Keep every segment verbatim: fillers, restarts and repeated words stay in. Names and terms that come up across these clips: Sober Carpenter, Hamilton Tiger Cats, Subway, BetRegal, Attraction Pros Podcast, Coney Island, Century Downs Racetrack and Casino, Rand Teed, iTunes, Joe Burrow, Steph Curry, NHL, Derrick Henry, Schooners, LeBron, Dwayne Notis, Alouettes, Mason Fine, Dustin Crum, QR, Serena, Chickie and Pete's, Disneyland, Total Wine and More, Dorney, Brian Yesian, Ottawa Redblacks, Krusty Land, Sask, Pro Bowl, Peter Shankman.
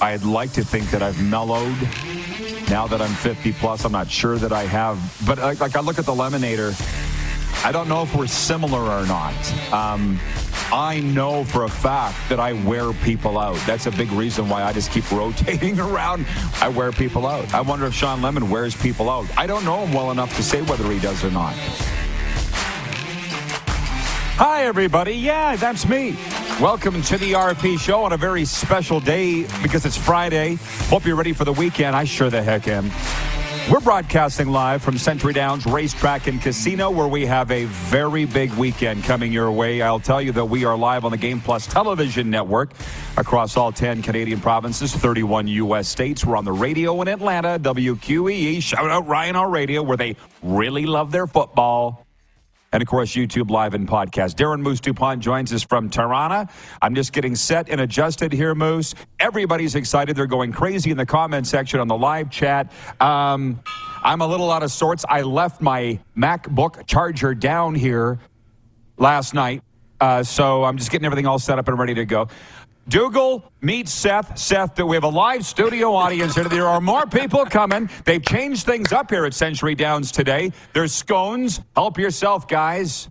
I'd like to think that I've mellowed. Now that I'm fifty plus, I'm not sure that I have. But like, like I look at the Lemonator, I don't know if we're similar or not. Um, I know for a fact that I wear people out. That's a big reason why I just keep rotating around. I wear people out. I wonder if Sean Lemon wears people out. I don't know him well enough to say whether he does or not. Hi, everybody. Yeah, that's me. Welcome to the R P Show on a very special day because it's Friday. Hope you're ready for the weekend. I sure the heck am. We're broadcasting live from Century Downs Racetrack and Casino, where we have a very big weekend coming your way. I'll tell you that we are live on the Game Plus television network across all ten Canadian provinces, thirty-one U S states. We're on the radio in Atlanta, W Q E E. Shout out Ryan on radio, where they really love their football. And, of course, YouTube Live and podcast. Darren Moose Dupont joins us from Tirana. I'm just getting set and adjusted here, Moose. Everybody's excited. They're going crazy in the comment section on the live chat. Um, I'm a little out of sorts. I left my MacBook charger down here last night, uh, so I'm just getting everything all set up and ready to go. Dougal, meet Seth. Seth, we have a live studio audience here. There are more people coming. They've changed things up here at Century Downs today. There's scones. Help yourself, guys.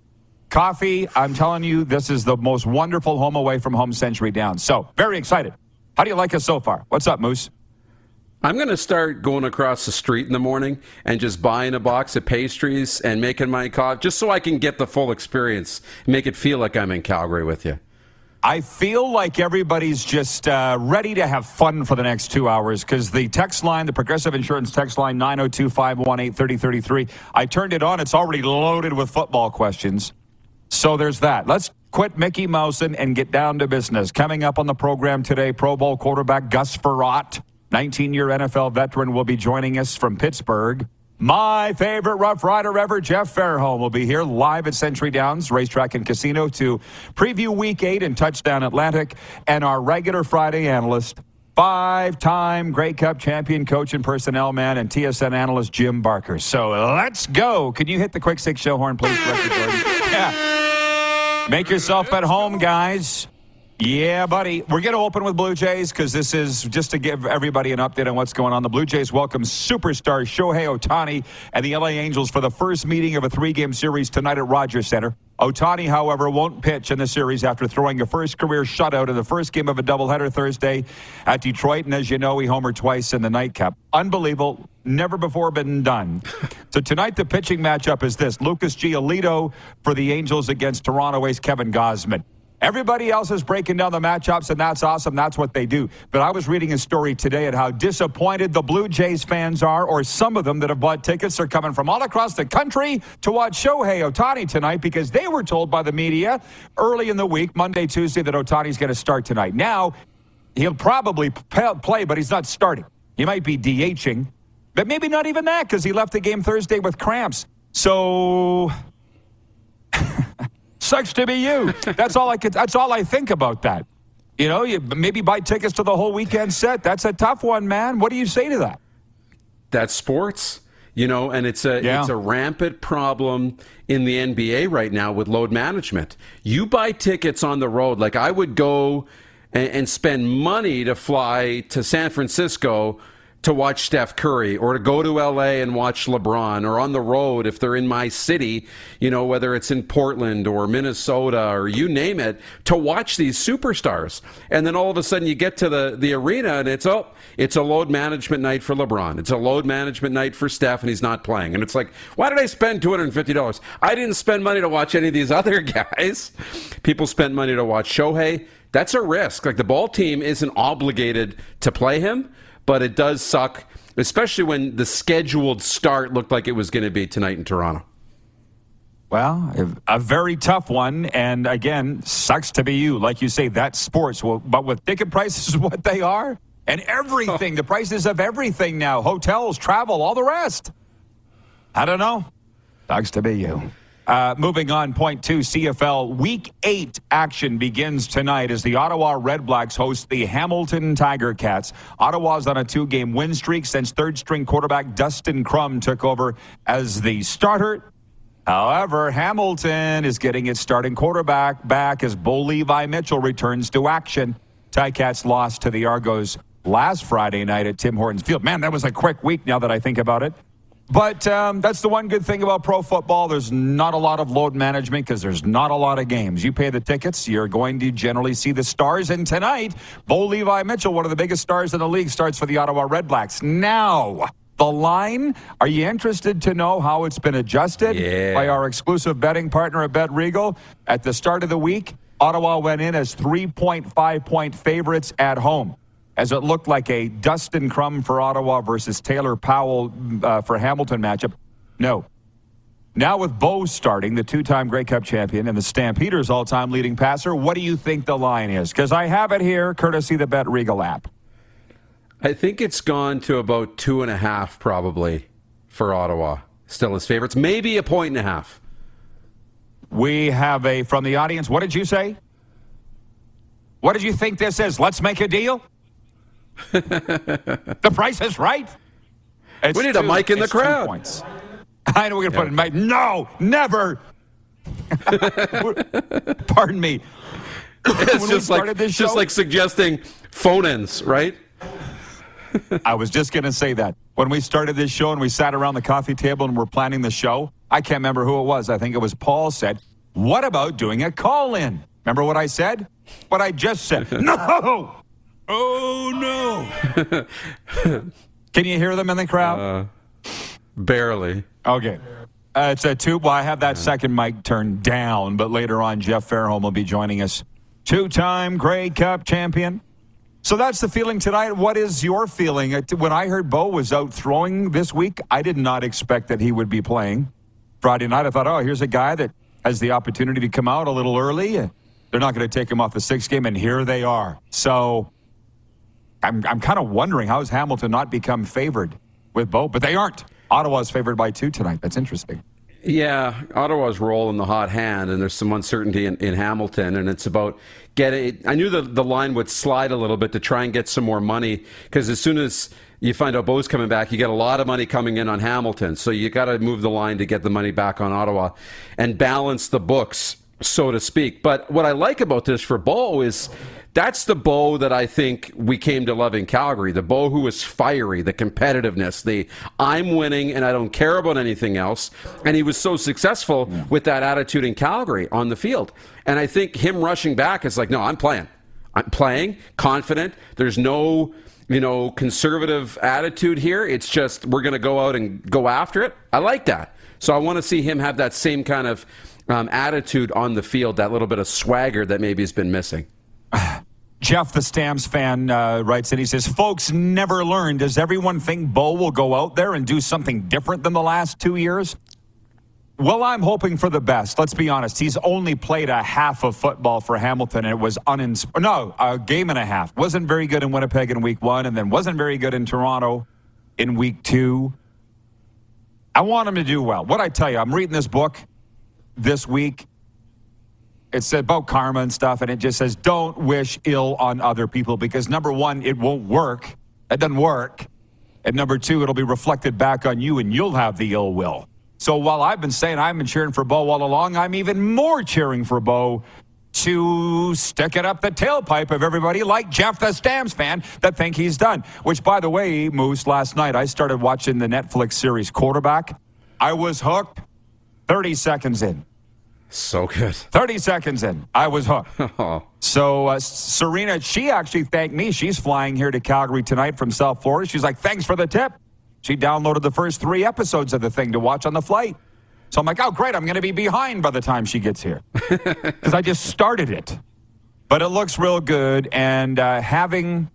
Coffee. I'm telling you, this is the most wonderful home away from home, Century Downs. So, very excited. How do you like us so far? What's up, Moose? I'm going to start going across the street in the morning and just buying a box of pastries and making my coffee just so I can get the full experience and make it feel like I'm in Calgary with you. I feel like everybody's just uh, ready to have fun for the next two hours because the text line, the Progressive Insurance text line, nine oh two, five one eight, three oh three three. I turned it on. It's already loaded with football questions. So there's that. Let's quit Mickey Mousing and get down to business. Coming up on the program today, Pro Bowl quarterback Gus Frerotte, nineteen-year N F L veteran, will be joining us from Pittsburgh. My favorite Rough Rider ever, Jeff Fairholm, will be here live at Century Downs Racetrack and Casino to preview Week eight in Touchdown Atlantic. And our regular Friday analyst, five-time Grey Cup champion, coach and personnel man, and T S N analyst Jim Barker. So let's go. Can you hit the quick six show horn, please? Yeah. Make yourself at home, guys. Yeah, buddy. We're going to open with Blue Jays because this is just to give everybody an update on what's going on. The Blue Jays welcome superstar Shohei Ohtani and the L A Angels for the first meeting of a three-game series tonight at Rogers Center. Ohtani, however, won't pitch in the series after throwing a first-career shutout in the first game of a doubleheader Thursday at Detroit. And as you know, he homered twice in the nightcap. Unbelievable. Never before been done. So tonight, the pitching matchup is this. Lucas Giolito for the Angels against Toronto ace Kevin Gausman. Everybody else is breaking down the matchups, and that's awesome. That's what they do. But I was reading a story today at how disappointed the Blue Jays fans are, or some of them that have bought tickets are coming from all across the country to watch Shohei Ohtani tonight because they were told by the media early in the week, Monday, Tuesday, that Ohtani's going to start tonight. Now, he'll probably play, but he's not starting. He might be DHing, but maybe not even that because he left the game Thursday with cramps. So... sucks to be you. That's all I could. That's all I think about that. You know, you maybe buy tickets to the whole weekend set. That's a tough one, man. What do you say to that? That's sports, you know, and it's a yeah. it's a rampant problem in the N B A right now with load management. You buy tickets on the road. Like I would go and, and spend money to fly to San Francisco to watch Steph Curry, or to go to L A and watch LeBron, or on the road if they're in my city, you know, whether it's in Portland or Minnesota or you name it, to watch these superstars. And then all of a sudden you get to the, the arena and it's, oh, it's a load management night for LeBron. It's a load management night for Steph, and he's not playing. And it's like, why did I spend two hundred fifty dollars? I didn't spend money to watch any of these other guys. People spent money to watch Shohei. That's a risk. Like the ball team isn't obligated to play him, but it does suck, especially when the scheduled start looked like it was going to be tonight in Toronto. Well, a very tough one, and again, sucks to be you. Like you say, that's sports. Well, but with ticket prices what they are, and everything, oh. the prices of everything now, hotels, travel, all the rest. I don't know. Sucks to be you. Uh, moving on, point two, C F L Week eight action begins tonight as the Ottawa Redblacks host the Hamilton Tiger Cats. Ottawa's on a two-game win streak since third-string quarterback Dustin Crum took over as the starter. However, Hamilton is getting its starting quarterback back as Bo Levi Mitchell returns to action. Ticats lost to the Argos last Friday night at Tim Hortons Field. Man, that was a quick week now that I think about it. But um, that's the one good thing about pro football. There's not a lot of load management because there's not a lot of games. You pay the tickets, you're going to generally see the stars. And tonight, Bo Levi Mitchell, one of the biggest stars in the league, starts for the Ottawa Redblacks. Now, the line, are you interested to know how it's been adjusted yeah. by our exclusive betting partner at BetRegal? At the start of the week, Ottawa went in as three point five point favorites at home, as it looked like a Dustin Crum for Ottawa versus Taylor Powell uh, for Hamilton matchup. No. Now with Bo starting, the two-time Grey Cup champion and the Stampeders' all-time leading passer, what do you think the line is? Because I have it here, courtesy the BetRegal app. I think it's gone to about two and a half probably for Ottawa. Still as favorites, maybe a point and a half. We have a, from the audience, what did you say? What did you think this is? Let's make a deal? The price is right. It's we need two, a mic in the crowd. Points. I know we're going to yeah. put a mic. No, never. Pardon me. It's just like, this show, just like suggesting phone-ins, right? I was just going to say that. When we started this show and we sat around the coffee table and we're planning the show, I can't remember who it was. I think it was Paul said, what about doing a call-in? Remember what I said? What I just said. No! Oh, no. Can you hear them in the crowd? Uh, barely. Okay. Uh, it's a two. Well, I have that yeah. second mic turned down, but later on, Jeff Fairholm will be joining us. Two-time Grey Cup champion. So that's the feeling tonight. What is your feeling? When I heard Bo was out throwing this week, I did not expect that he would be playing Friday night. I thought, oh, here's a guy that has the opportunity to come out a little early. They're not going to take him off the sixth game, and here they are. So I'm I'm kind of wondering, how has Hamilton not become favored with Bo? But they aren't. Ottawa's favored by two tonight. That's interesting. Yeah, Ottawa's rolling the hot hand, and there's some uncertainty in, in Hamilton, and it's about getting... I knew the, the line would slide a little bit to try and get some more money, because as soon as you find out Bo's coming back, you get a lot of money coming in on Hamilton. So you got to move the line to get the money back on Ottawa and balance the books, so to speak. But what I like about this for Bo is... that's the Bo that I think we came to love in Calgary, the Bo who was fiery, the competitiveness, the I'm winning and I don't care about anything else. And he was so successful yeah. with that attitude in Calgary on the field. And I think him rushing back is like, no, I'm playing. I'm playing, confident. There's no, you know, conservative attitude here. It's just we're going to go out and go after it. I like that. So I want to see him have that same kind of um, attitude on the field, that little bit of swagger that maybe has been missing. Jeff, the Stamps fan, uh, writes in. He says, folks never learn. Does everyone think Bo will go out there and do something different than the last two years? Well, I'm hoping for the best. Let's be honest. He's only played a half of football for Hamilton, and it was uninspired. No, a game and a half. Wasn't very good in Winnipeg in week one, and then wasn't very good in Toronto in week two. I want him to do well. What'd I tell you? I'm reading this book this week. it's about karma and stuff, and it just says don't wish ill on other people because, number one, it won't work. It doesn't work. And number two, it'll be reflected back on you, and you'll have the ill will. So while I've been saying I've been cheering for Bo all along, I'm even more cheering for Bo to stick it up the tailpipe of everybody like Jeff the Stamps fan that think he's done. Which, by the way, Moose, last night I started watching the Netflix series Quarterback. I was hooked thirty seconds in. So good. thirty seconds in, I was hooked. Oh. So uh, Serena, she actually thanked me. She's flying here to Calgary tonight from South Florida. She's like, thanks for the tip. She downloaded the first three episodes of the thing to watch on the flight. So I'm like, oh, great, I'm going to be behind by the time she gets here because I just started it. But it looks real good, and uh, having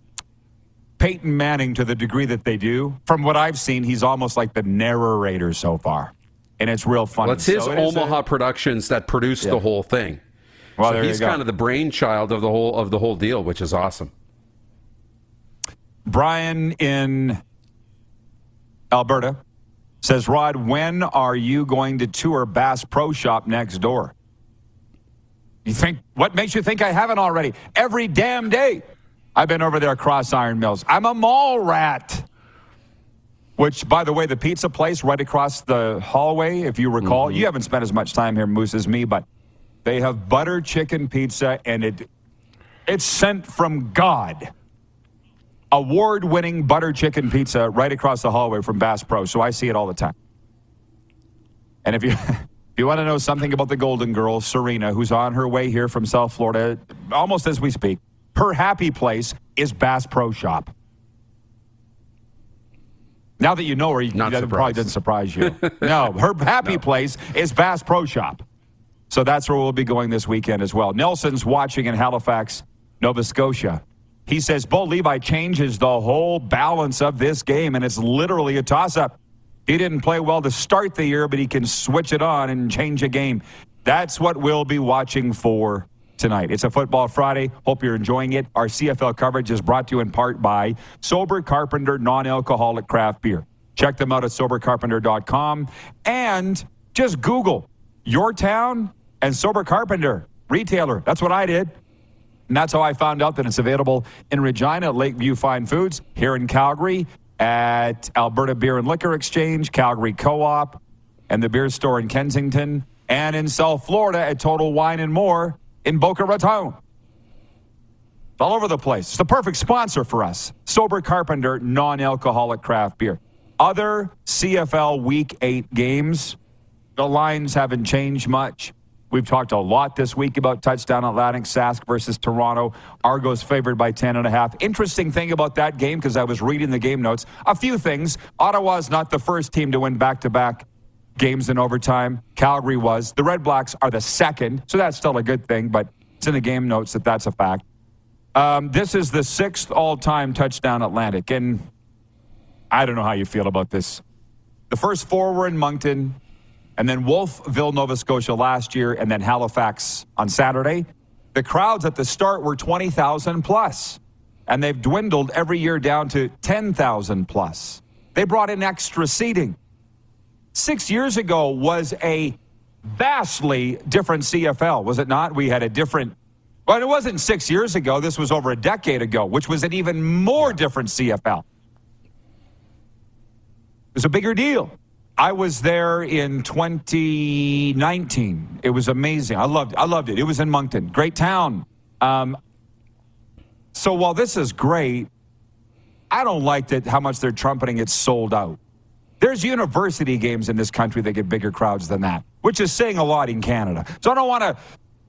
Peyton Manning to the degree that they do, from what I've seen, he's almost like the narrator so far, and it's real funny. Well, it's his so it Omaha a, Productions that produced yeah. the whole thing. Well, so there he's you go. Kind of the brainchild of the whole of the whole deal, which is awesome. Brian in Alberta says, Rod, when are you going to tour Bass Pro Shop next door? You think, what makes you think I haven't already? Every damn day I've been over there across Iron Mills. I'm a mall rat. Which, by the way, the pizza place right across the hallway, if you recall, mm-hmm. you haven't spent as much time here, Moose, as me, but they have butter chicken pizza, and it it's sent from God. Award-winning butter chicken pizza right across the hallway from Bass Pro, so I see it all the time. And if you if you want to know something about the Golden Girl, Serena, who's on her way here from South Florida, almost as we speak, her happy place is Bass Pro Shop. Now that you know her, you, that probably doesn't surprise you. No, her happy no. place is Bass Pro Shop. So that's where we'll be going this weekend as well. Nelson's watching in Halifax, Nova Scotia. He says, Bo Levi changes the whole balance of this game, and it's literally a toss-up. He didn't play well to start the year, but he can switch it on and change a game. That's what we'll be watching for tonight. It's a Football Friday. Hope you're enjoying it. Our C F L coverage is brought to you in part by Sober Carpenter Non-Alcoholic Craft Beer. Check them out at sober carpenter dot com. And just Google your town and Sober Carpenter retailer. That's what I did. And that's how I found out that it's available in Regina, Lakeview Fine Foods, here in Calgary, at Alberta Beer and Liquor Exchange, Calgary Co-op, and the beer store in Kensington, and in South Florida at Total Wine and More in Boca Raton. It's all over the place. It's the perfect sponsor for us. Sober Carpenter Non-Alcoholic Craft Beer. Other C F L Week eight games, the lines haven't changed much. We've talked a lot this week about Touchdown Atlantic, Sask versus Tirana. Argos favored by ten and a half. Interesting thing about that game, because I was reading the game notes, a few things. Ottawa's not the first team to win back-to-back games in overtime. Calgary was. The Redblacks are the second, so that's still a good thing, but it's in the game notes that that's a fact. Um, this is the sixth all-time Touchdown Atlantic, and I don't know how you feel about this. The first four were in Moncton, and then Wolfville, Nova Scotia last year, and then Halifax on Saturday. The crowds at the start were twenty thousand plus, and they've dwindled every year down to ten thousand plus. They brought in extra seating. Six years ago was a vastly different C F L, was it not? We had a different, well, it wasn't six years ago. This was over a decade ago, which was an even more different C F L. It was a bigger deal. I was there in twenty nineteen. It was amazing. I loved it. I loved it. It was in Moncton. Great town. Um, so while this is great, I don't like that how much they're trumpeting it's sold out. There's university games in this country that get bigger crowds than that, which is saying a lot in Canada. So I don't want to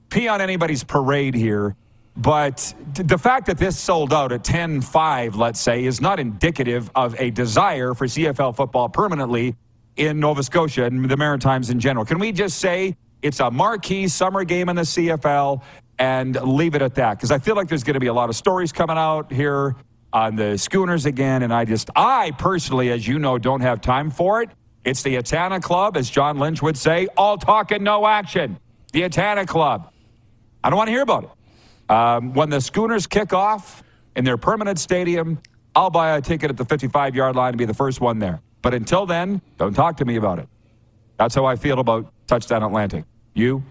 pee on anybody's parade here, but the fact that this sold out at ten five, let's say, is not indicative of a desire for C F L football permanently in Nova Scotia and the Maritimes in general. Can we just say it's a marquee summer game in the C F L and leave it at that? Because I feel like there's going to be a lot of stories coming out here on the Schooners again, and I just, I personally, as you know, don't have time for it. It's the Etana Club, as John Lynch would say, all talk and no action. The Etana Club. I don't want to hear about it. Um, when the Schooners kick off in their permanent stadium, I'll buy a ticket at the fifty-five-yard line and be the first one there. But until then, don't talk to me about it. That's how I feel about Touchdown Atlantic. You?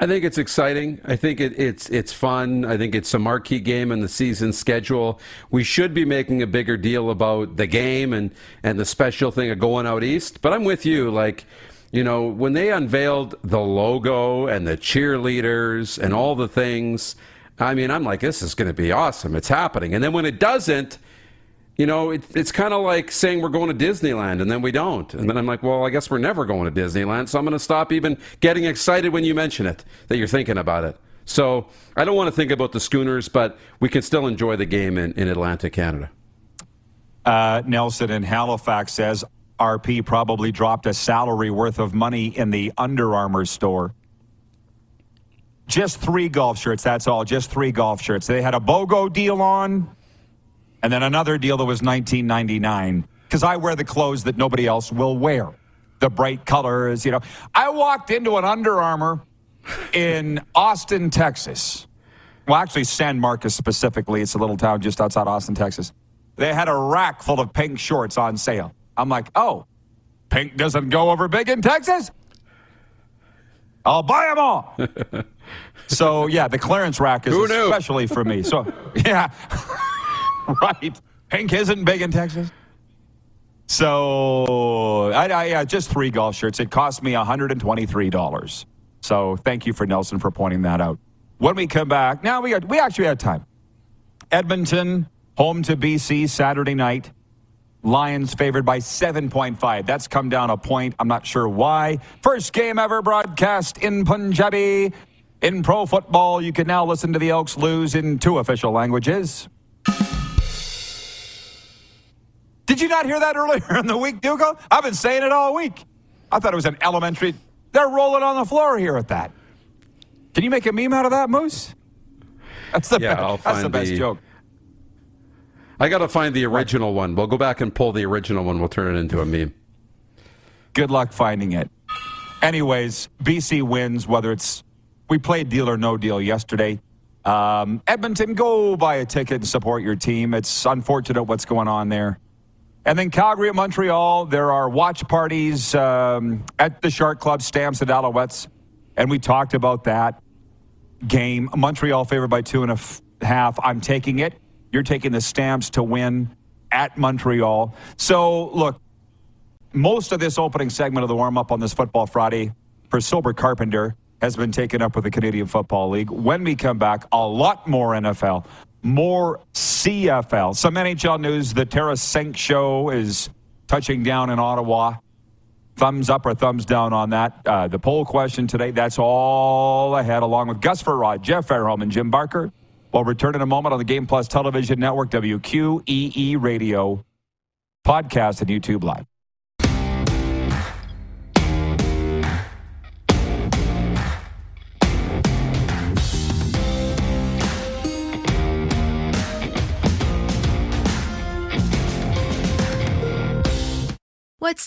I think it's exciting. I think it, it's it's fun. I think it's a marquee game in the season schedule. We should be making a bigger deal about the game and, and the special thing of going out east. But I'm with you. Like, you know, when they unveiled the logo and the cheerleaders and all the things, I mean, I'm like, this is going to be awesome. It's happening. And then when it doesn't, you know, it, it's kind of like saying we're going to Disneyland, and then we don't. And then I'm like, well, I guess we're never going to Disneyland, so I'm going to stop even getting excited when you mention it, that you're thinking about it. So I don't want to think about the Schooners, but we can still enjoy the game in, in Atlantic Canada. Uh, Nelson in Halifax says, R P probably dropped a salary worth of money in the Under Armour store. Just three golf shirts, that's all. Just three golf shirts. They had a BOGO deal on. And then another deal that was nineteen ninety-nine dollars, because I wear the clothes that nobody else will wear. The bright colors, you know. I walked into an Under Armour in Austin, Texas. Well, actually, San Marcos specifically. It's a little town just outside Austin, Texas. They had a rack full of pink shorts on sale. I'm like, oh, pink doesn't go over big in Texas? I'll buy them all. So, yeah, the clearance rack is especially for me. So, yeah. Right. Pink isn't big in Texas. So, I, I, I just three golf shirts. It cost me one hundred twenty-three dollars. So, thank you for Nelson for pointing that out. When we come back, now we got, we actually had time. Edmonton, home to B C Saturday night. Lions favored by seven point five. That's come down a point. I'm not sure why. First game ever broadcast in Punjabi. In pro football, you can now listen to the Elks lose in two official languages. Did you not hear that earlier in the week, Duco? I've been saying it all week. I thought it was an elementary. They're rolling on the floor here at that. Can you make a meme out of that, Moose? That's the, yeah, best. I'll find That's the best the, joke. I got to find the original one. We'll go back and pull the original one. We'll turn it into a meme. Good luck finding it. Anyways, B C wins, whether it's we played deal or no deal yesterday. Um, Edmonton, go buy a ticket and support your team. It's unfortunate what's going on there. And then Calgary and Montreal, there are watch parties um, at the Shark Club, Stamps and Alouettes, and we talked about that game. Montreal favored by two and a f- half. I'm taking it. You're taking the Stamps to win at Montreal. So, look, most of this opening segment of the warm-up on this Football Friday for Sober Carpenter has been taken up with the Canadian Football League. When we come back, a lot more N F L. More C F L. Some N H L news. The Tara Sink show is touching down in Ottawa. Thumbs up or thumbs down on that. Uh, the poll question today, that's all ahead, along with Gus Farrad, Jeff Fairholm, and Jim Barker. We'll return in a moment on the Game Plus Television Network, W Q E E Radio, podcast, and YouTube Live. What's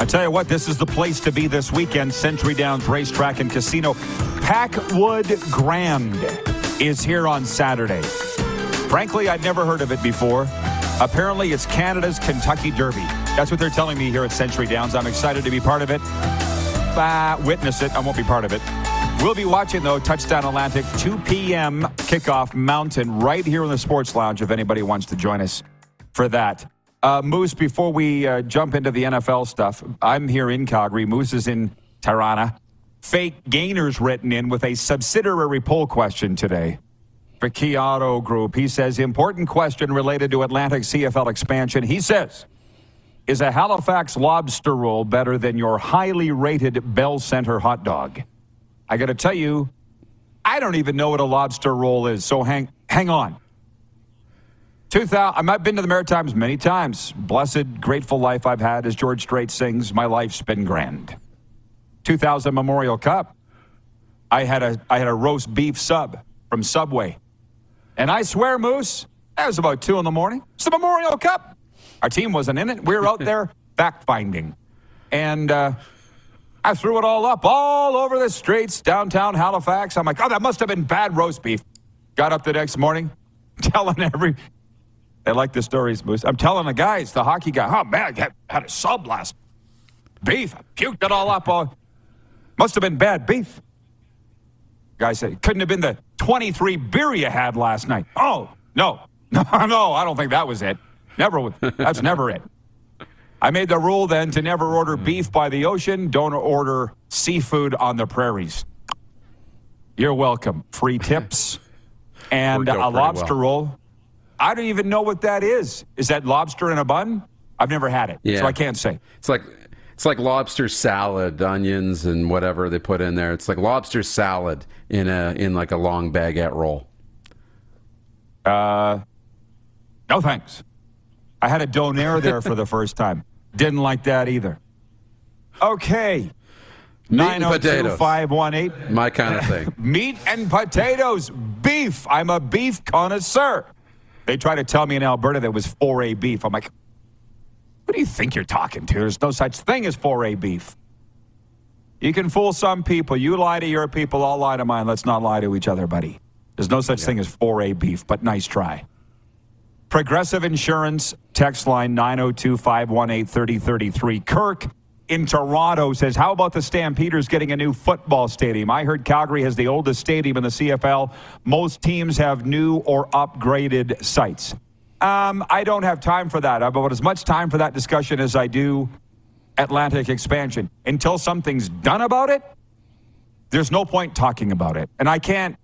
I tell you what, this is the place to be this weekend. Century Downs Racetrack and Casino. Packwood Grand is here on Saturday. Frankly, I'd never heard of it before. Apparently, it's Canada's Kentucky Derby. That's what they're telling me here at Century Downs. I'm excited to be part of it. Uh, witness it. I won't be part of it. We'll be watching, though, Touchdown Atlantic, two p.m. kickoff Mountain, right here in the Sports Lounge, if anybody wants to join us for that. Uh, Moose, before we uh, jump into the N F L stuff, I'm here in Calgary. Moose is in Tirana. Fake gainers written in with a subsidiary poll question today for Key Auto Group. He says, important question related to Atlantic C F L expansion. He says, is a Halifax lobster roll better than your highly rated Bell Center hot dog? I got to tell you, I don't even know what a lobster roll is, so hang hang on. two thousand, I've been to the Maritimes many times. Blessed, grateful life I've had, as George Strait sings, my life's been grand. two thousand Memorial Cup, I had a I had a roast beef sub from Subway. And I swear, Moose, that was about two in the morning. It's the Memorial Cup. Our team wasn't in it. We were out there fact-finding. And uh, I threw it all up all over the streets, downtown Halifax. I'm like, oh, that must have been bad roast beef. Got up the next morning, telling every... They like the stories, Moose. I'm telling the guys, the hockey guy, oh, man, I had a sub last beef. I puked it all up. All, must have been bad beef. Guy said, couldn't have been the twenty-three beer you had last night. Oh, no. No, no, I don't think that was it. Never. That's never it. I made the rule then to never order beef by the ocean. Don't order seafood on the prairies. You're welcome. Free tips and a lobster well. roll. I don't even know what that is. Is that lobster in a bun? I've never had it, yeah. So I can't say. It's like it's like lobster salad, onions and whatever they put in there. It's like lobster salad in a in like a long baguette roll. Uh, no thanks. I had a donair there for the first time. Didn't like that either. Okay. Meat and potatoes. five one eight My kind of thing. Meat and potatoes. Beef. I'm a beef connoisseur. They tried to tell me in Alberta that was four A beef. I'm like, what do you think you're talking to? There's no such thing as four A beef. You can fool some people. You lie to your people, I'll lie to mine. Let's not lie to each other, buddy. There's no such yeah. thing as four A beef, but nice try. Progressive Insurance, text line nine oh two, five one eight, three oh three three. Kirk in Toronto says, how about the Stampeders getting a new football stadium? I heard Calgary has the oldest stadium in the C F L. Most teams have new or upgraded sites. Um, I don't have time for that. I have about as much time for that discussion as I do Atlantic expansion. Until something's done about it, there's no point talking about it. And I can't.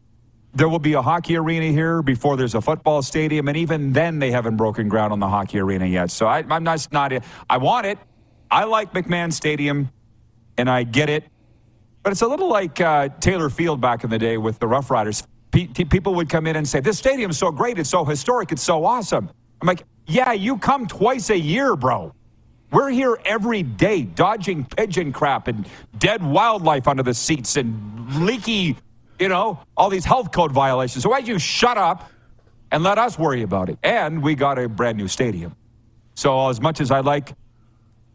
There will be a hockey arena here before there's a football stadium, and even then they haven't broken ground on the hockey arena yet. So I, I'm not, not – I want it. I like McMahon Stadium, and I get it. But it's a little like uh, Taylor Field back in the day with the Rough Riders. P- t- people would come in and say, this stadium's so great, it's so historic, it's so awesome. I'm like, yeah, you come twice a year, bro. We're here every day dodging pigeon crap and dead wildlife under the seats and leaky, you know, all these health code violations. So why don't you shut up and let us worry about it? And we got a brand-new stadium. So as much as I like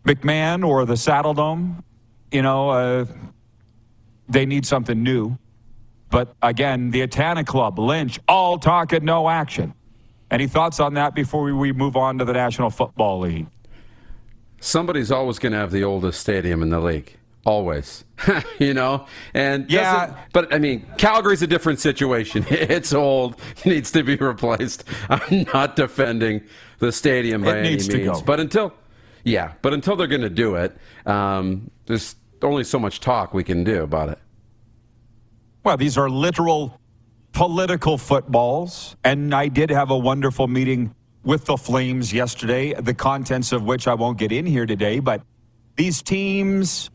McMahon or the Saddle Dome, you know, uh, they need something new. But again, the Etana Club, Lynch, all talk and no action. Any thoughts on that before we, we move on to the National Football League? Somebody's always going to have the oldest stadium in the league. Always. You know? And yeah. But, I mean, Calgary's a different situation. It's old. It needs to be replaced. I'm not defending the stadium by any means. It needs to go. But until... Yeah, but until they're going to do it, um, there's only so much talk we can do about it. Well, these are literal political footballs. And I did have a wonderful meeting with the Flames yesterday, the contents of which I won't get in here today. But these teams,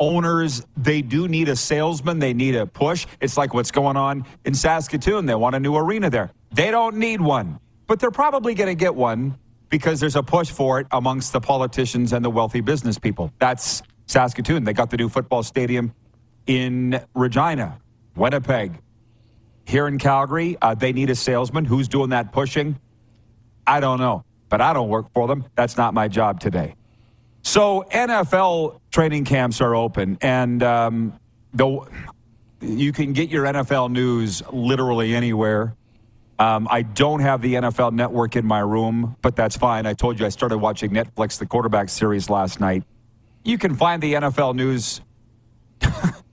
owners, they do need a salesman. They need a push. It's like what's going on in Saskatoon. They want a new arena there. They don't need one, but they're probably going to get one because there's a push for it amongst the politicians and the wealthy business people. That's Saskatoon. They got the new football stadium in Regina, Winnipeg. Here in Calgary, uh, they need a salesman. Who's doing that pushing? I don't know, but I don't work for them. That's not my job today. So N F L training camps are open, and um, the, you can get your N F L news literally anywhere. Um, I don't have the N F L network in my room, but that's fine. I told you I started watching Netflix, the Quarterback series last night. You can find the N F L news.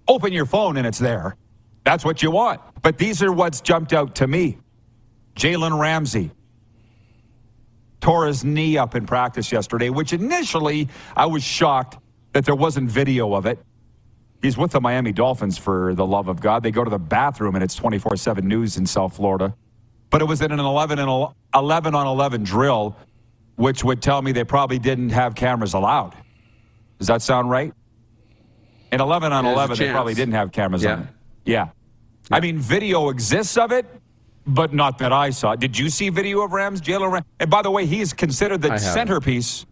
Open your phone and it's there. That's what you want. But these are what's jumped out to me. Jalen Ramsey tore his knee up in practice yesterday, which initially I was shocked that there wasn't video of it. He's with the Miami Dolphins, for the love of God. They go to the bathroom, and it's twenty-four seven news in South Florida. But it was in an eleven on eleven drill, which would tell me they probably didn't have cameras allowed. Does that sound right? In eleven on eleven, they probably didn't have cameras yeah. on it. Yeah. yeah. I mean, video exists of it, but not that I saw. Did you see video of Rams, Jalen Ramsey? And by the way, he is considered the centerpiece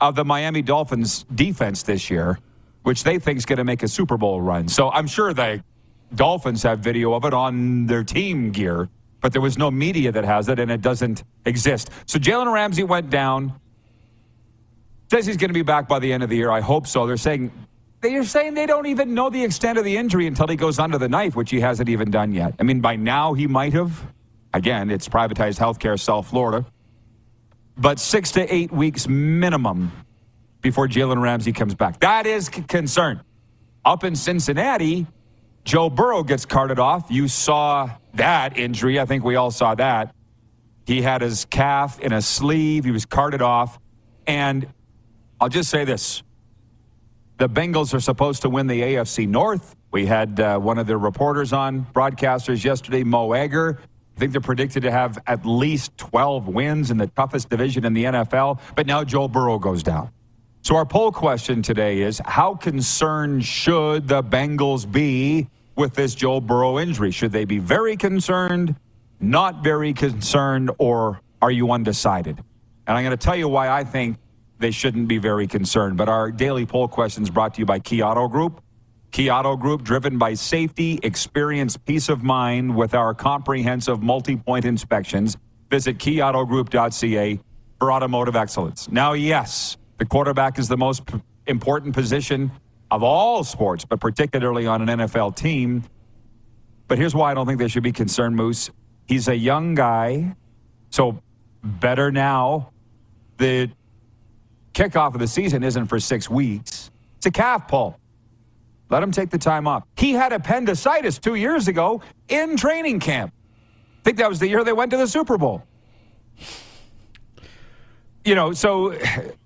of the Miami Dolphins defense this year, which they think is going to make a Super Bowl run. So I'm sure the Dolphins have video of it on their team gear, but there was no media that has it, and it doesn't exist. So Jalen Ramsey went down. Says he's going to be back by the end of the year. I hope so. They're saying... They're saying they don't even know the extent of the injury until he goes under the knife, which he hasn't even done yet. I mean, by now he might have. Again, it's privatized healthcare, South Florida. But six to eight weeks minimum before Jalen Ramsey comes back. That is c- concern. Up in Cincinnati, Joe Burrow gets carted off. You saw that injury. I think we all saw that. He had his calf in a sleeve. He was carted off. And I'll just say this. The Bengals are supposed to win the A F C North. We had uh, one of their reporters on, broadcasters yesterday, Mo Egger. I think they're predicted to have at least twelve wins in the toughest division in the N F L. But now Joe Burrow goes down. So our poll question today is, how concerned should the Bengals be with this Joe Burrow injury? Should they be very concerned, not very concerned, or are you undecided? And I'm going to tell you why I think they shouldn't be very concerned. But our daily poll question is brought to you by Key Auto Group. Key Auto Group, driven by safety, experience, peace of mind with our comprehensive multi-point inspections. Visit key auto group dot c a for automotive excellence. Now, yes, the quarterback is the most p- important position of all sports, but particularly on an N F L team. But here's why I don't think they should be concerned, Moose. He's a young guy, so better now. The kickoff of the season isn't for six weeks. It's a calf pull. Let him take the time off. He had appendicitis two years ago in training camp. I think that was the year they went to the Super Bowl. You know, so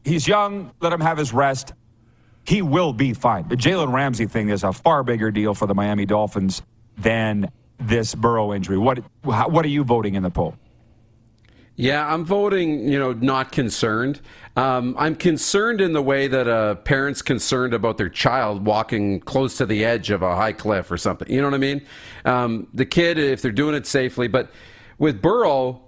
he's young. Let him have his rest. He will be fine. The Jalen Ramsey thing is a far bigger deal for the Miami Dolphins than this Burrow injury. What, what are you voting in the poll? Yeah, I'm voting, you know, not concerned. Um, I'm concerned in the way that a parent's concerned about their child walking close to the edge of a high cliff or something. You know what I mean? Um, the kid, if they're doing it safely. But with Burrow,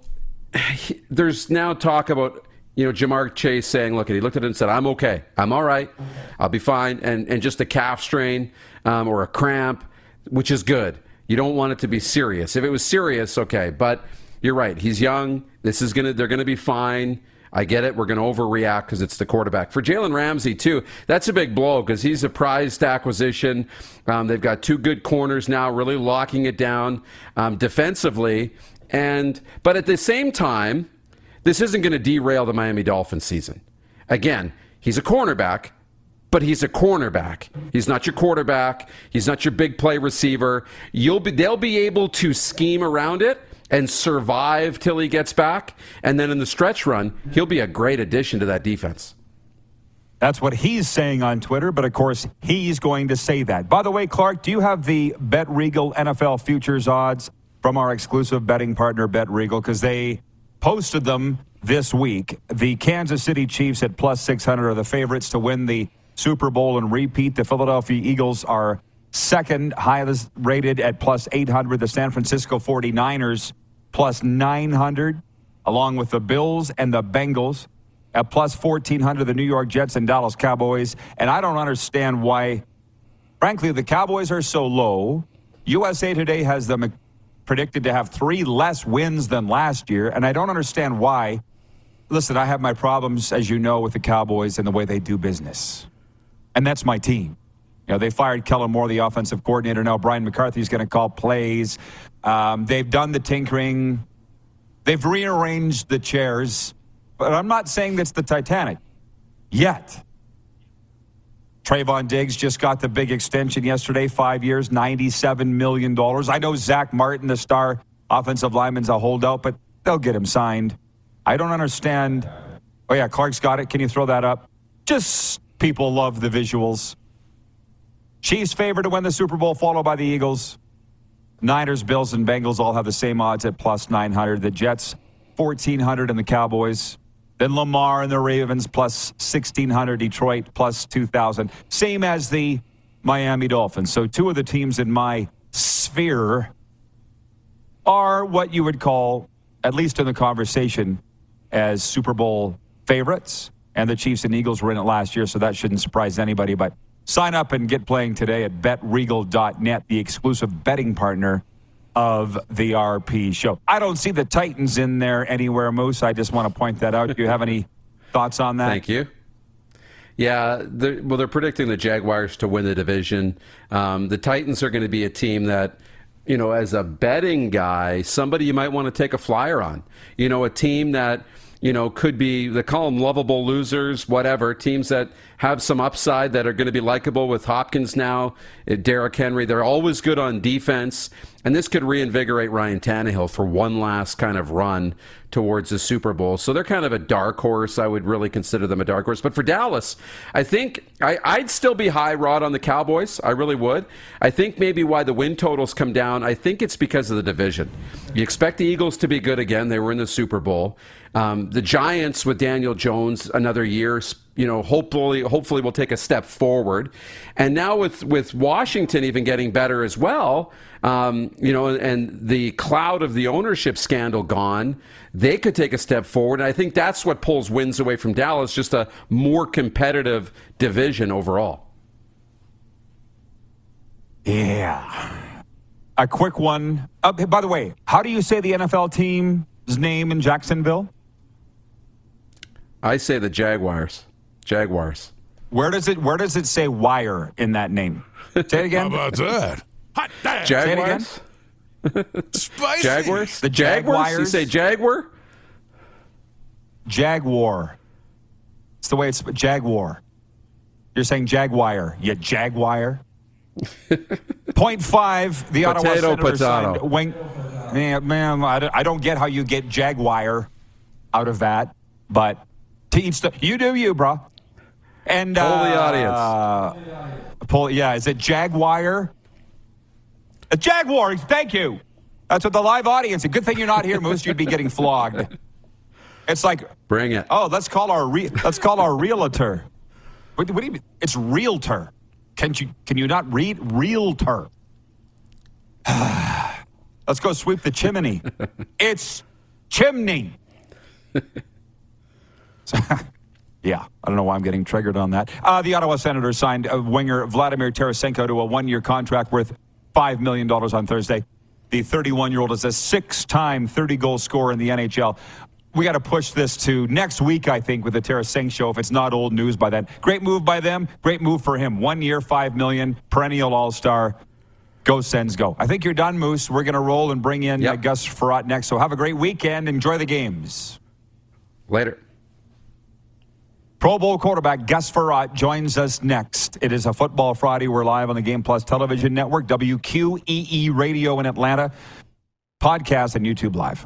he, there's now talk about, you know, Jamar Chase saying, look, he looked at it and said, I'm okay. I'm all right. I'll be fine. And, and just a calf strain um, or a cramp, which is good. You don't want it to be serious. If it was serious, okay. But you're right. He's young. This is gonna. They're gonna be fine. I get it. We're gonna overreact because it's the quarterback. For Jalen Ramsey too, that's a big blow because he's a prized acquisition. Um, they've got two good corners now, really locking it down um, defensively. And but at the same time, this isn't gonna derail the Miami Dolphins season. Again, he's a cornerback. But he's a cornerback. He's not your quarterback. He's not your big play receiver. You'll be, they'll be able to scheme around it and survive till he gets back. And then in the stretch run, he'll be a great addition to that defense. That's what he's saying on Twitter, but of course, he's going to say that. By the way, Clark, do you have the BetRegal N F L futures odds from our exclusive betting partner, BetRegal, because they posted them this week. The Kansas City Chiefs at plus six hundred are the favorites to win the Super Bowl and repeat. The Philadelphia Eagles are second, highest rated at plus eight hundred. The San Francisco forty-niners plus nine hundred, along with the Bills and the Bengals at plus fourteen hundred, the New York Jets and Dallas Cowboys. And I don't understand why, frankly, the Cowboys are so low. U S A Today has them predicted to have three less wins than last year, and I don't understand why. Listen, I have my problems, as you know, with the Cowboys and the way they do business. And that's my team. You know, they fired Kellen Moore, the offensive coordinator. Now Brian McCarthy's going to call plays. Um, they've done the tinkering. They've rearranged the chairs. But I'm not saying that's the Titanic yet. Trayvon Diggs just got the big extension yesterday, five years, ninety-seven million dollars. I know Zach Martin, the star offensive lineman's a holdout, but they'll get him signed. I don't understand. Oh, yeah, Clark's got it. Can you throw that up? Just people love the visuals. Chiefs favored to win the Super Bowl, followed by the Eagles. Niners, Bills, and Bengals all have the same odds at plus nine hundred. The Jets, fourteen hundred, and the Cowboys. Then Lamar and the Ravens, plus sixteen hundred. Detroit, plus two thousand. Same as the Miami Dolphins. So two of the teams in my sphere are what you would call, at least in the conversation, as Super Bowl favorites. And the Chiefs and Eagles were in it last year, so that shouldn't surprise anybody. But sign up and get playing today at bet regal dot net, the exclusive betting partner of the R P Show. I don't see the Titans in there anywhere, Moose. I just want to point that out. Do you have any thoughts on that? Thank you. Yeah, they're, well, they're predicting the Jaguars to win the division. Um, the Titans are going to be a team that, you know, as a betting guy, somebody you might want to take a flyer on. You know, a team that, you know, could be, they call them lovable losers, whatever, teams that have some upside that are going to be likable with Hopkins now, Derrick Henry. They're always good on defense, and this could reinvigorate Ryan Tannehill for one last kind of run towards the Super Bowl. So they're kind of a dark horse. I would really consider them a dark horse. But for Dallas, I think I, I'd still be high, Rod, on the Cowboys. I really would. I think maybe why the win totals come down, I think it's because of the division. You expect the Eagles to be good again. They were in the Super Bowl. Um, the Giants with Daniel Jones another year, you know, hopefully hopefully we'll take a step forward. And now with, with Washington even getting better as well, um, you know, and the cloud of the ownership scandal gone, they could take a step forward. And I think that's what pulls wins away from Dallas, just a more competitive division overall. Yeah. A quick one. Uh, by the way, how do you say the N F L team's name in Jacksonville? I say the Jaguars. Jaguars. Where does it Where does it say wire in that name? Say it again. How about that? Hot damn. Jaguars. Say it again. Spicy. Jaguars. The Jaguars. Jaguars. You say Jaguar? Jaguar. It's the way it's Jaguar. You're saying Jaguar. You Jaguar. Point five. The Ottawa potato, Senators potato. Signed Wing. Man, man, I don't get how you get Jaguar out of that, but to each the you do you, bro. And pull uh, the audience. Uh, pull, yeah, is it Jaguar? A Jaguar, thank you. That's what the live audience. A good thing you're not here, Moose. You'd be getting flogged. It's like, bring it. Oh, let's call our re- let's call our realtor. What, what do you mean? It's realtor. Can you can you not read realtor? Let's go sweep the chimney. It's chimney. Yeah, I don't know why I'm getting triggered on that. Uh, the Ottawa Senators signed a winger Vladimir Tarasenko to a one-year contract worth five million dollars on Thursday. The thirty-one-year-old is a six-time thirty-goal scorer in the N H L. We got to push this to next week, I think, with the Tarasenko show, if it's not old news by then. Great move by them. Great move for him. One year, five million dollars, perennial all-star. Go, Sens, go. I think you're done, Moose. We're going to roll and bring in yep. uh, Gus Frerot next. So have a great weekend. Enjoy the games. Later. Pro Bowl quarterback Gus Frerot joins us next. It is a Football Friday. We're live on the Game Plus Television Network, W Q E E Radio in Atlanta, podcast and YouTube Live.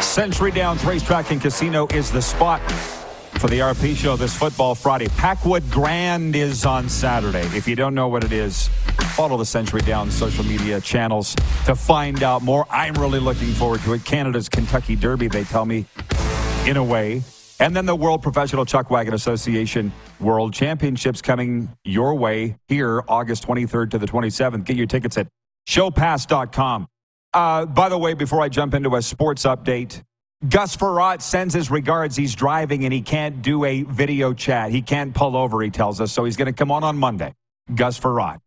Century Downs Racetrack and Casino is the spot for the R P show this football Friday. Packwood Grand is on Saturday. If you don't know what it is, follow the Century Downs social media channels to find out more. I'm really looking forward to it. Canada's Kentucky Derby, they tell me, in a way. And then the World Professional Chuck Wagon Association World Championships coming your way here August twenty-third to the twenty-seventh. Get your tickets at show pass dot com. Uh, by the way, before I jump into a sports update, Gus Frerat sends his regards. He's driving and he can't do a video chat. He can't pull over, he tells us. So he's going to come on on Monday. Gus Frerat.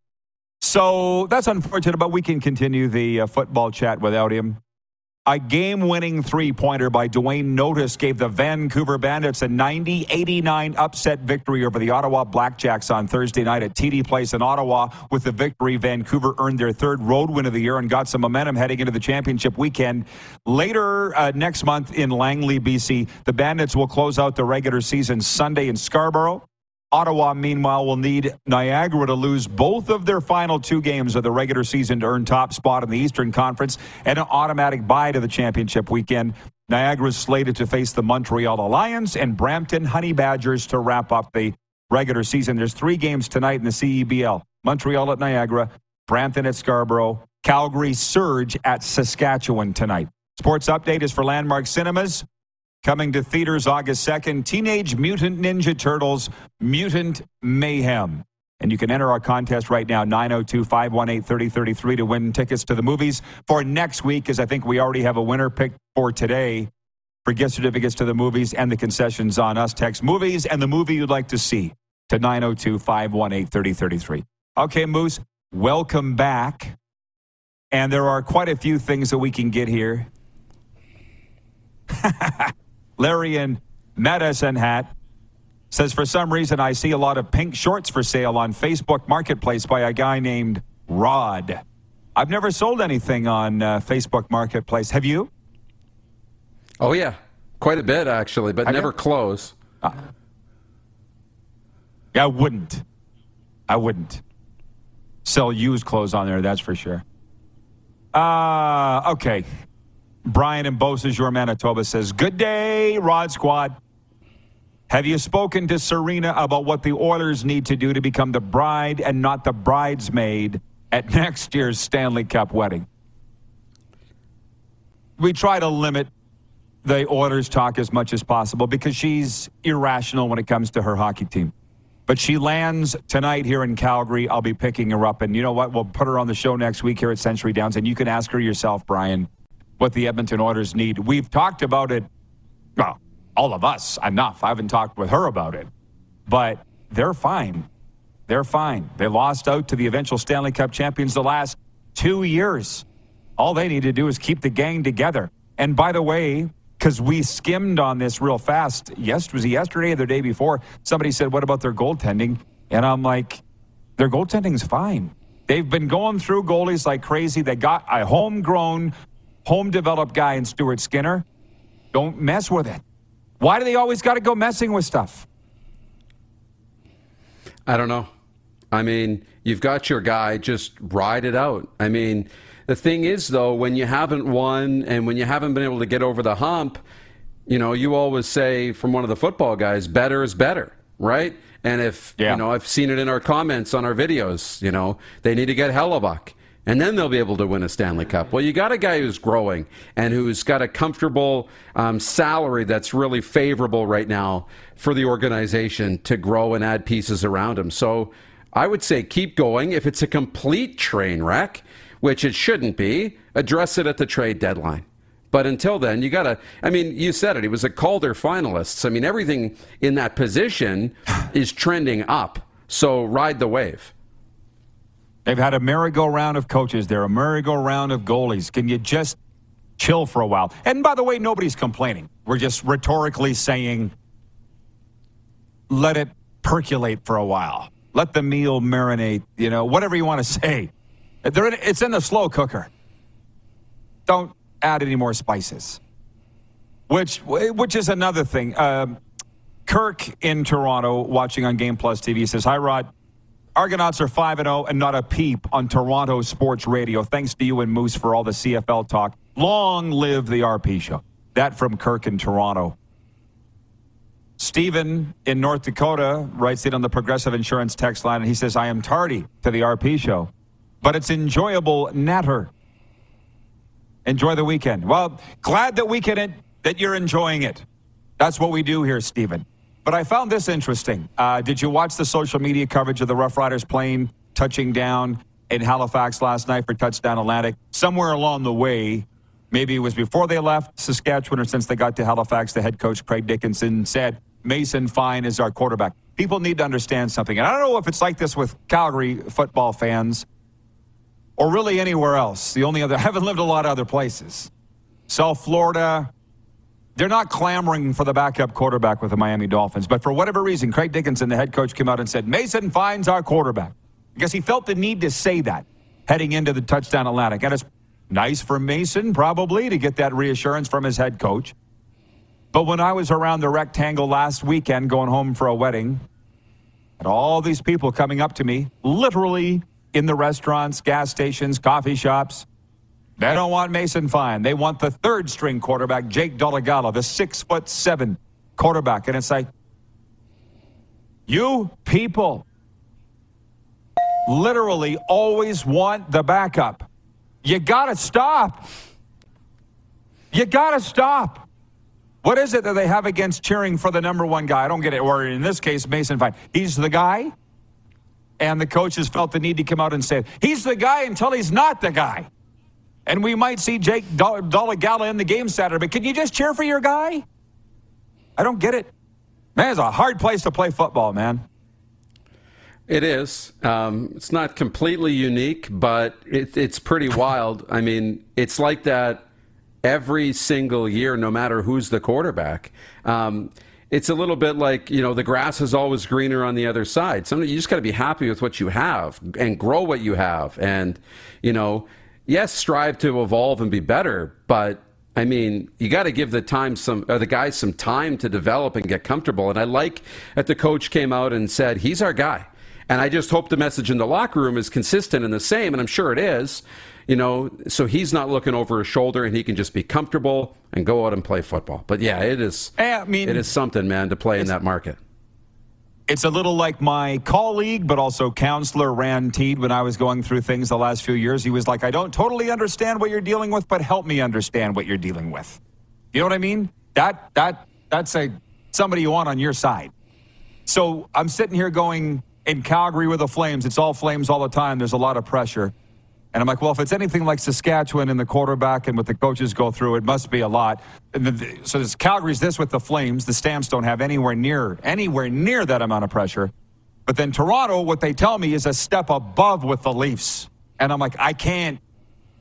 So that's unfortunate, but we can continue the uh, football chat without him. A game-winning three-pointer by Dwayne Notis gave the Vancouver Bandits a ninety eighty-nine upset victory over the Ottawa Blackjacks on Thursday night at T D Place in Ottawa. With the victory, Vancouver earned their third road win of the year and got some momentum heading into the championship weekend. Later uh, next month in Langley, B C, the Bandits will close out the regular season Sunday in Scarborough. Ottawa, meanwhile, will need Niagara to lose both of their final two games of the regular season to earn top spot in the Eastern Conference and an automatic bye to the championship weekend. Niagara is slated to face the Montreal Alliance and Brampton Honey Badgers to wrap up the regular season. There's three games tonight in the C E B L. Montreal at Niagara, Brampton at Scarborough, Calgary Surge at Saskatchewan tonight. Sports update is for Landmark Cinemas. Coming to theaters August second, Teenage Mutant Ninja Turtles, Mutant Mayhem. And you can enter our contest right now, nine oh two, five one eight, three oh three three, to win tickets to the movies for next week, as I think we already have a winner picked for today for gift certificates to the movies and the concessions on us. Text movies and the movie you'd like to see to nine oh two, five one eight, three oh three three. Okay, Moose, welcome back. And there are quite a few things that we can get here. Larry in Medicine Hat says, for some reason, I see a lot of pink shorts for sale on Facebook Marketplace by a guy named Rod. I've never sold anything on uh, Facebook Marketplace. Have you? Oh, yeah. Quite a bit, actually, but I never guess. close. Uh, I wouldn't. I wouldn't. Sell used clothes on there, that's for sure. Uh, okay. Brian in Bosa's Your Manitoba says, good day, Rod Squad. Have you spoken to Serena about what the Oilers need to do to become the bride and not the bridesmaid at next year's Stanley Cup wedding? We try to limit the Oilers talk as much as possible because she's irrational when it comes to her hockey team. But she lands tonight here in Calgary. I'll be picking her up. And you know what? We'll put her on the show next week here at Century Downs, and you can ask her yourself, Brian, what the Edmonton Oilers need. We've talked about it, well, all of us, enough. I haven't talked with her about it. But they're fine. They're fine. They lost out to the eventual Stanley Cup champions the last two years. All they need to do is keep the gang together. And by the way, because we skimmed on this real fast, yes, was it yesterday or the day before, somebody said, what about their goaltending? And I'm like, their goaltending's fine. They've been going through goalies like crazy. They got a homegrown home-developed guy in Stuart Skinner. Don't mess with it. Why do they always got to go messing with stuff? I don't know. I mean, you've got your guy. Just ride it out. I mean, the thing is, though, when you haven't won and when you haven't been able to get over the hump, you know, you always say from one of the football guys, better is better, right? And if, yeah. you know, I've seen it in our comments on our videos, you know, they need to get Hellebuck. And then they'll be able to win a Stanley Cup. Well, you got a guy who's growing and who's got a comfortable um, salary that's really favorable right now for the organization to grow and add pieces around him. So I would say keep going. If it's a complete train wreck, which it shouldn't be, address it at the trade deadline. But until then, you got to, I mean, you said it. It was a Calder finalists. I mean, everything in that position is trending up. So ride the wave. They've had a merry-go-round of coaches there, a merry-go-round of goalies. Can you just chill for a while? And by the way, nobody's complaining. We're just rhetorically saying, let it percolate for a while. Let the meal marinate, you know, whatever you want to say. They're in, it's in the slow cooker. Don't add any more spices, which which is another thing. Um, Kirk in Toronto, watching on Game Plus T V, says, hi, Rod. Argonauts are five and oh and not a peep on Toronto Sports Radio. Thanks to you and Moose for all the C F L talk. Long live the R P show. That from Kirk in Toronto. Steven in North Dakota writes it on the Progressive Insurance text line, and he says, I am tardy to the R P show, but it's enjoyable natter. Enjoy the weekend. Well, glad that we can, that you're enjoying it. That's what we do here, Steven. But I found this interesting. Uh, did you watch the social media coverage of the Rough Riders plane touching down in Halifax last night for Touchdown Atlantic? Somewhere along the way, maybe it was before they left Saskatchewan or since they got to Halifax, the head coach, Craig Dickinson, said, Mason Fine is our quarterback. People need to understand something. And I don't know if it's like this with Calgary football fans or really anywhere else. The only other, I haven't lived a lot of other places. South Florida, they're not clamoring for the backup quarterback with the Miami Dolphins. But for whatever reason, Craig Dickinson, the head coach, came out and said, Mason Fine's our quarterback. I guess he felt the need to say that heading into the Touchdown Atlantic. And it's nice for Mason, probably, to get that reassurance from his head coach. But when I was around the rectangle last weekend going home for a wedding, and all these people coming up to me, literally in the restaurants, gas stations, coffee shops, they don't want Mason Fine. They want the third-string quarterback, Jake Dolagala, the six foot seven quarterback. And it's like, you people literally always want the backup. You got to stop. You got to stop. What is it that they have against cheering for the number one guy? I don't get it. Or in this case, Mason Fine. He's the guy, and the coaches felt the need to come out and say, he's the guy until he's not the guy. And we might see Jake Dolagala in the game Saturday, but can you just cheer for your guy? I don't get it. Man, it's a hard place to play football, man. It is. Um, it's not completely unique, but it, it's pretty wild. I mean, it's like that every single year, no matter who's the quarterback. Um, it's a little bit like, you know, the grass is always greener on the other side. Sometimes you just got to be happy with what you have and grow what you have and, you know, yes, strive to evolve and be better, but, I mean, you got to give the time some, or the guys some time to develop and get comfortable. And I like that the coach came out and said, he's our guy. And I just hope the message in the locker room is consistent and the same, and I'm sure it is, you know, so he's not looking over his shoulder and he can just be comfortable and go out and play football. But, yeah, it is, I mean, it is something, man, to play in that market. It's a little like my colleague, but also counselor, Rand Teed, when I was going through things the last few years. He was like, I don't totally understand what you're dealing with, but help me understand what you're dealing with. You know what I mean? That that That's a somebody you want on your side. So I'm sitting here going, in Calgary with the Flames, it's all Flames all the time. There's a lot of pressure. And I'm like, well, if it's anything like Saskatchewan and the quarterback and what the coaches go through, it must be a lot. And the, so this, Calgary's this with the Flames. The Stamps don't have anywhere near, anywhere near that amount of pressure. But then Toronto, what they tell me is a step above with the Leafs. And I'm like, I can't,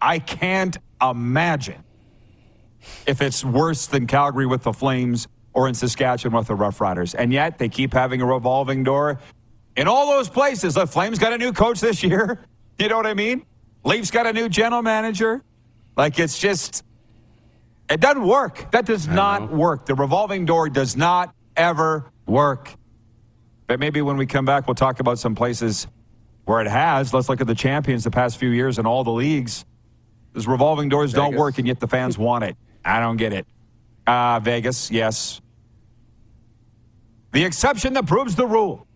I can't imagine if it's worse than Calgary with the Flames or in Saskatchewan with the Rough Riders. And yet they keep having a revolving door. In all those places, the Flames got a new coach this year. You know what I mean? Leafs got a new general manager. Like, it's just, it doesn't work. That does not work. The revolving door does not ever work. But maybe when we come back, we'll talk about some places where it has. Let's look at the champions the past few years in all the leagues. Those revolving doors Vegas. Don't work, and yet the fans want it. I don't get it. Uh, Vegas, yes. The exception that proves the rule.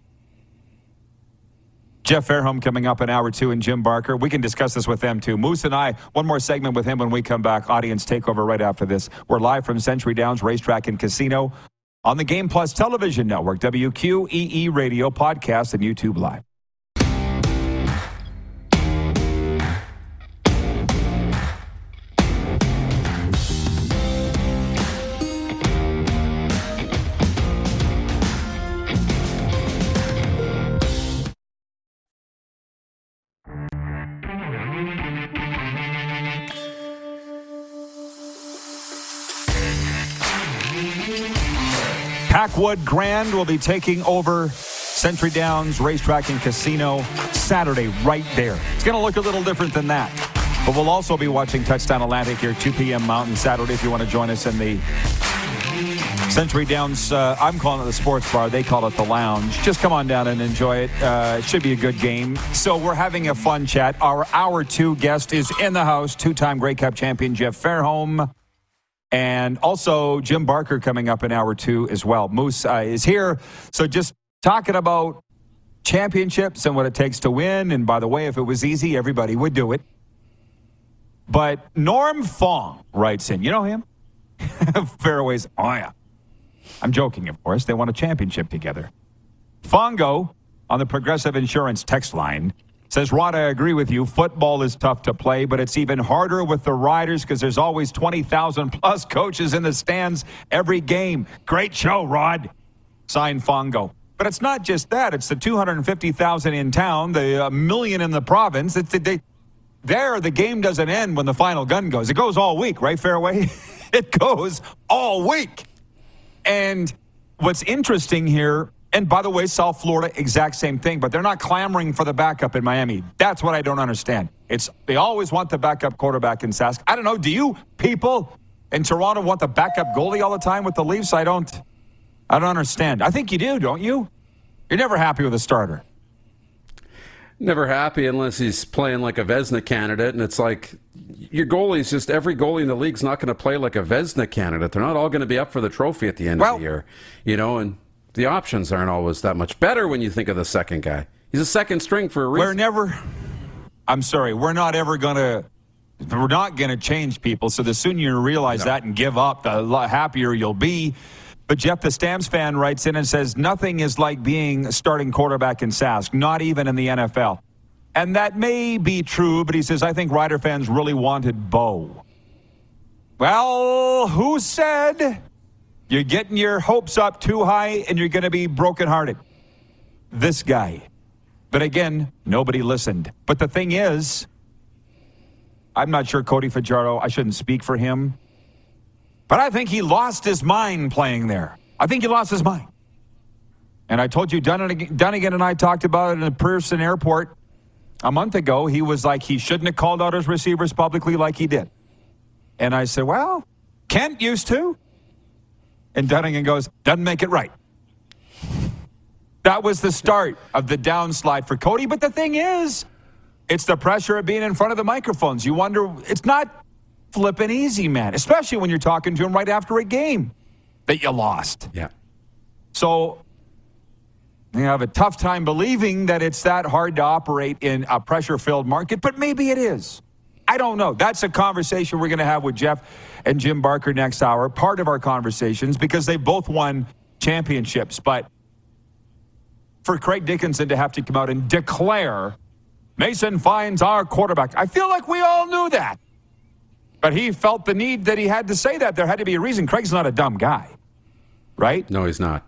Jeff Fairholm coming up in hour two, and Jim Barker. We can discuss this with them, too. Moose and I, one more segment with him when we come back. Audience takeover right after this. We're live from Century Downs Racetrack and Casino on the Game Plus Television Network, W Q E E Radio, podcast, and YouTube Live. Packwood Grand will be taking over Century Downs Racetrack and Casino Saturday right there. It's going to look a little different than that. But we'll also be watching Touchdown Atlantic here, two p.m. Mountain Saturday, if you want to join us in the Century Downs. Uh, I'm calling it the sports bar. They call it the lounge. Just come on down and enjoy it. Uh, it should be a good game. So we're having a fun chat. Our hour two guest is in the house, two-time Grey Cup champion Jeff Fairholm. And also Jim Barker coming up in hour two as well. Moose uh, is here. So just talking about championships and what it takes to win. And by the way, if it was easy, everybody would do it. But Norm Fong writes in. You know him? Fairways. Oh, yeah. I'm joking, of course. They won a championship together. Fongo on the Progressive Insurance text line says, Rod, I agree with you. Football is tough to play, but it's even harder with the riders because there's always twenty thousand plus coaches in the stands every game. Great show, Rod. Signed, Fongo. But it's not just that. It's the two hundred fifty thousand in town, the uh, million in the province. It's the, they, there, the game doesn't end when the final gun goes. It goes all week, right, Fairway? It goes all week. And what's interesting here, and by the way, South Florida, exact same thing, but they're not clamoring for the backup in Miami. That's what I don't understand. It's they always want the backup quarterback in Sask. I don't know. Do you people in Toronto want the backup goalie all the time with the Leafs? I don't. I don't understand. I think you do, don't you? You're never happy with a starter. Never happy unless he's playing like a Vezina candidate, and it's like your goalie's just every goalie in the league's not going to play like a Vezina candidate. They're not all going to be up for the trophy at the end well, of the year, you know. And the options aren't always that much better when you think of the second guy. He's a second string for a reason. We're never. I'm sorry. We're not ever going to. We're not going to change people. So the sooner you realize no. that and give up, the happier you'll be. But Jeff, the Stamps fan, writes in and says, nothing is like being a starting quarterback in Sask, not even in the N F L. And that may be true, but he says, I think Rider fans really wanted Bo. Well, who said you're getting your hopes up too high and you're going to be brokenhearted? This guy. But again, nobody listened. But the thing is, I'm not sure Cody Fajardo, I shouldn't speak for him. But I think he lost his mind playing there. I think he lost his mind. And I told you, Dunnigan, Dunnigan and I talked about it in Pearson Airport a month ago. He was like, he shouldn't have called out his receivers publicly like he did. And I said, well, Kent used to. And Dunnigan goes, doesn't make it right. That was the start of the downslide for Cody. But the thing is, it's the pressure of being in front of the microphones. You wonder, it's not flipping easy, man, especially when you're talking to him right after a game that you lost. Yeah. So you have a tough time believing that it's that hard to operate in a pressure-filled market, but maybe it is. I don't know. That's a conversation we're going to have with Jeff and Jim Barker next hour, part of our conversations, because they both won championships. But for Craig Dickinson to have to come out and declare, Mason Fine's our quarterback, I feel like we all knew that. But he felt the need that he had to say that. There had to be a reason. Craig's not a dumb guy, right? No, he's not.